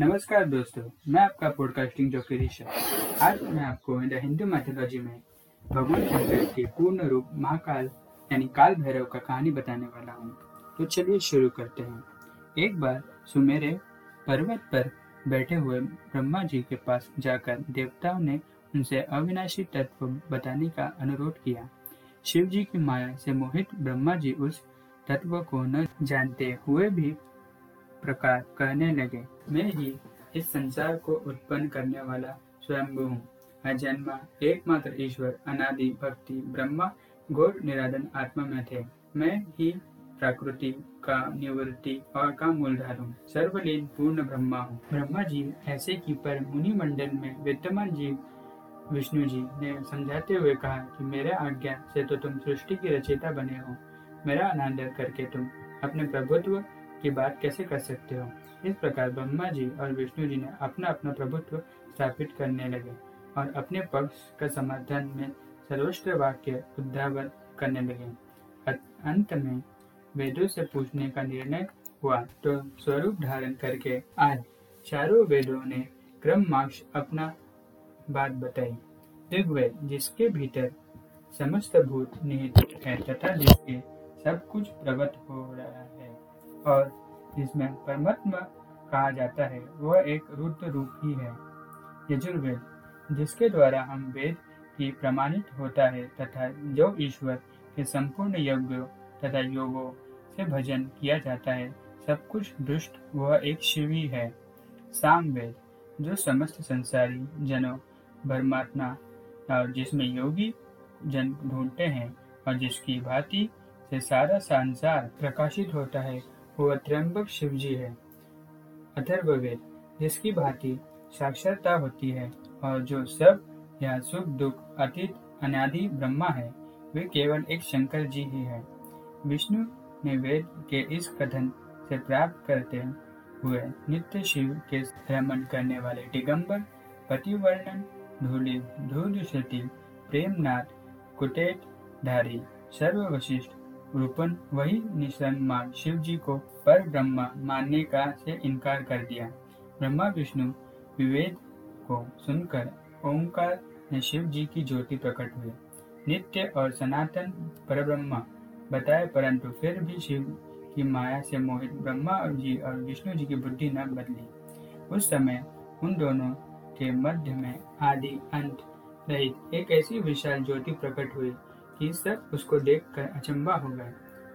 नमस्कार दोस्तों, मैं आपका पॉडकास्टिंग जॉकी ऋषभ। आज मैं आपको द हिंदू मैथोलॉजी में भगवान शंकर के पूर्ण रूप महाकाल यानी काल भैरव का कहानी बताने वाला हूँ। तो चलिए शुरू करते हैं। एक बार सुमेरे पर्वत पर बैठे हुए ब्रह्मा जी के पास जाकर देवताओं ने उनसे अविनाशी तत्व बताने का अनुरोध किया। शिव जी की माया से मोहित ब्रह्मा जी उस तत्व को न जानते हुए भी प्रकार कहने लगे, मैं ही इस संसार को उत्पन्न करने वाला स्वयंभू हूँ, अजन्मा एकमात्र ईश्वर अनादि भक्ति ब्रह्मा घोर निरादन आत्मा में थे। मैं ही प्रकृति का निवृत्ति और का मूलधार हूँ, सर्वलीन पूर्ण ब्रह्मा हूँ। ब्रह्मा जी ऐसे की पर मुनि मंडल में विद्यमान जीव विष्णु जी ने समझाते हुए कहा कि मेरे आज्ञा से तो तुम सृष्टि की रचयिता बने हो, मेरा अनादर करके तुम अपने प्रभुत्व की बात कैसे कर सकते हो। इस प्रकार ब्रह्मा जी और विष्णु जी ने अपना अपना प्रभुत्व स्थापित करने लगे और अपने पक्ष का समर्थन में सर्वश्रेष्ठ वाक्य उद्धार करने लगे। अंत में वेदों से पूछने का निर्णय हुआ, तो स्वरूप धारण करके आज चारों वेदों ने क्रम मार्क्ष अपना बात बताई। ऋग्वेद जिसके भीतर समस्त भूत निहित है तथा जिसके सब कुछ प्रकट हो रहा है और जिसमें परमात्मा कहा जाता है, वह एक रुद्र रूप ही है। यजुर्वेद जिसके द्वारा हम वेद ही प्रमाणित होता है तथा जो ईश्वर के संपूर्ण यज्ञों तथा योगों से भजन किया जाता है, सब कुछ दुष्ट वह एक शिव ही है। सामवेद जो समस्त संसारी जनों परमात्मा और जिसमें योगी जन ढूंढते हैं और जिसकी भांति से सारा संसार प्रकाशित होता है, वह त्रयंबक शिव जी है। अथर्ववेद जिसकी भांति साक्षरता होती है और जो सब यह सुख दुख अतीत अनादि ब्रह्मा है, वे केवल एक शंकर जी ही है। विष्णु ने वेद के इस कथन से प्राप्त करते हुए नित्य शिव के रमण करने वाले दिगंबर पतिवर्णन धूलि धूलशति प्रेमनाथ कुटेट धारी सर्ववशिष्ठ रूपन वही निसंग शिव जी को पर ब्रह्मा मानने का से इनकार कर दिया। ब्रह्मा विष्णु विवेद को सुनकर ओंकार ने शिव जी की ज्योति प्रकट हुई, नित्य और सनातन परब्रह्मा बताए, परंतु फिर भी शिव की माया से मोहित ब्रह्मा जी और विष्णु जी की बुद्धि न बदली। उस समय उन दोनों के मध्य में आदि अंत रहित एक ऐसी विशाल ज्योति प्रकट हुई कि सब उसको देखकर अचंबा हो गए।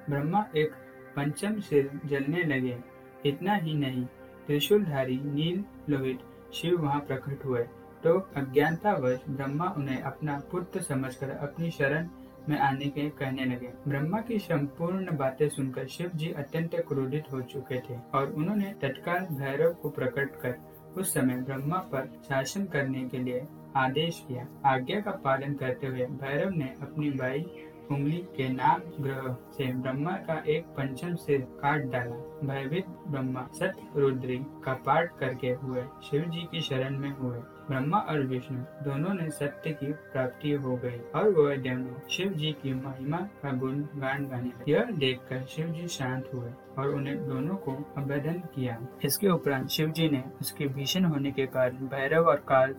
ब्रह्मा एक पंचम सिर जलने लगे। इतना ही नहीं, त्रिशूलधारी नील लोहित शिव वहां प्रकट हुए, तो अज्ञानतावश ब्रह्मा उन्हें अपना पुत्र समझकर अपनी शरण में आने के कहने लगे। ब्रह्मा की संपूर्ण बातें सुनकर शिव जी अत्यंत क्रोधित हो चुके थे और उन्होंने तत्काल भैरव को प्रकट कर उस समय ब्रह्मा पर शासन करने के लिए आदेश किया। आज्ञा का पालन करते हुए भैरव ने अपनी बाई उंगली के नाम ग्रह से ब्रह्मा का एक पंचम सिर काट डाला। भयभीत ब्रह्मा सत रुद्री का पाठ करके हुए शिव जी की शरण में हुए। ब्रह्मा और विष्णु दोनों ने सत्य की प्राप्ति हो गई और वह दोनों शिव जी की महिमा का गुणगान गाने लगे। यह देखकर शिव जी शांत हुए और उन्हें दोनों को अभिवादन किया। इसके उपरांत शिव जी ने उसके भीषण होने के कारण भैरव और काल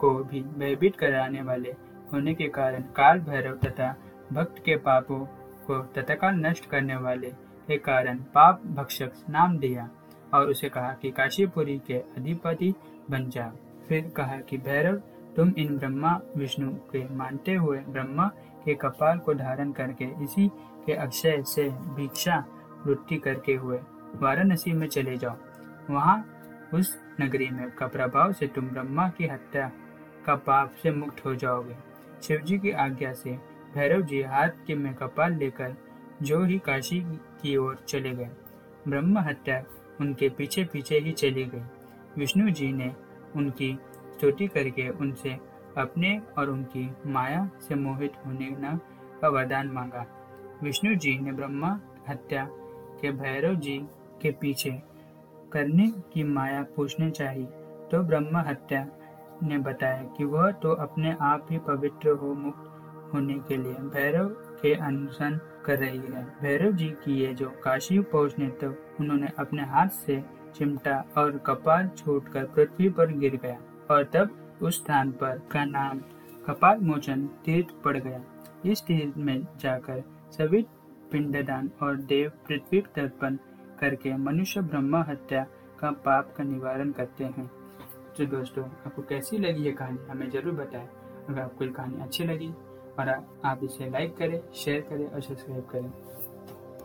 को भी भयभीत कराने वाले होने के कारण काल भैरव तथा भक्त के पापों को तत्काल नष्ट करने वाले के कारण पाप भक्षक नाम दिया और उसे कहा कि काशीपुरी के अधिपति बन जा। फिर कहा कि भैरव, तुम इन ब्रह्मा विष्णु के मानते हुए ब्रह्मा के कपाल को धारण करके इसी के अक्षय से भिक्षा वृत्ति करके हुए वाराणसी में चले जाओ। वहाँ उस नगरी में का प्रभाव से तुम ब्रह्मा की हत्या का पाप से मुक्त हो जाओगे। शिवजी की आज्ञा से भैरव जी हाथ के में कपाल लेकर जो ही काशी की ओर चले गए। ब्रह्महत्या उनके पीछे पीछे ही चली गई। विष्णु जी ने उनकी स्तुति करके उनसे अपने और उनकी माया से मोहित होने न का वरदान मांगा। विष्णु जी ने ब्रह्मा हत्या के भैरव जी के पीछे करने की माया पूछने चाहिए, तो ब्रह्मा हत्या ने बताया कि वह तो अपने आप ही पवित्र हो मुक्त होने के लिए भैरव के अनुसरण कर रही है। भैरव जी की ये जो काशी पहुँचने तक उन्होंने अपने हाथ से चिमटा और कपाल छूटकर पृथ्वी पर गिर गया और तब उस स्थान पर का नाम कपाल मोचन तीर्थ पड़ गया। इस तीर्थ में जाकर सभी पिंडदान और देव पृथ्वी तर्पण करके मनुष्य ब्रह्मा हत्या का पाप का निवारण करते हैं। तो दोस्तों, आपको कैसी लगी ये कहानी हमें जरूर बताएं। अगर आपको ये कहानी अच्छी लगी और आप इसे लाइक करें, शेयर करें और सब्सक्राइब करें।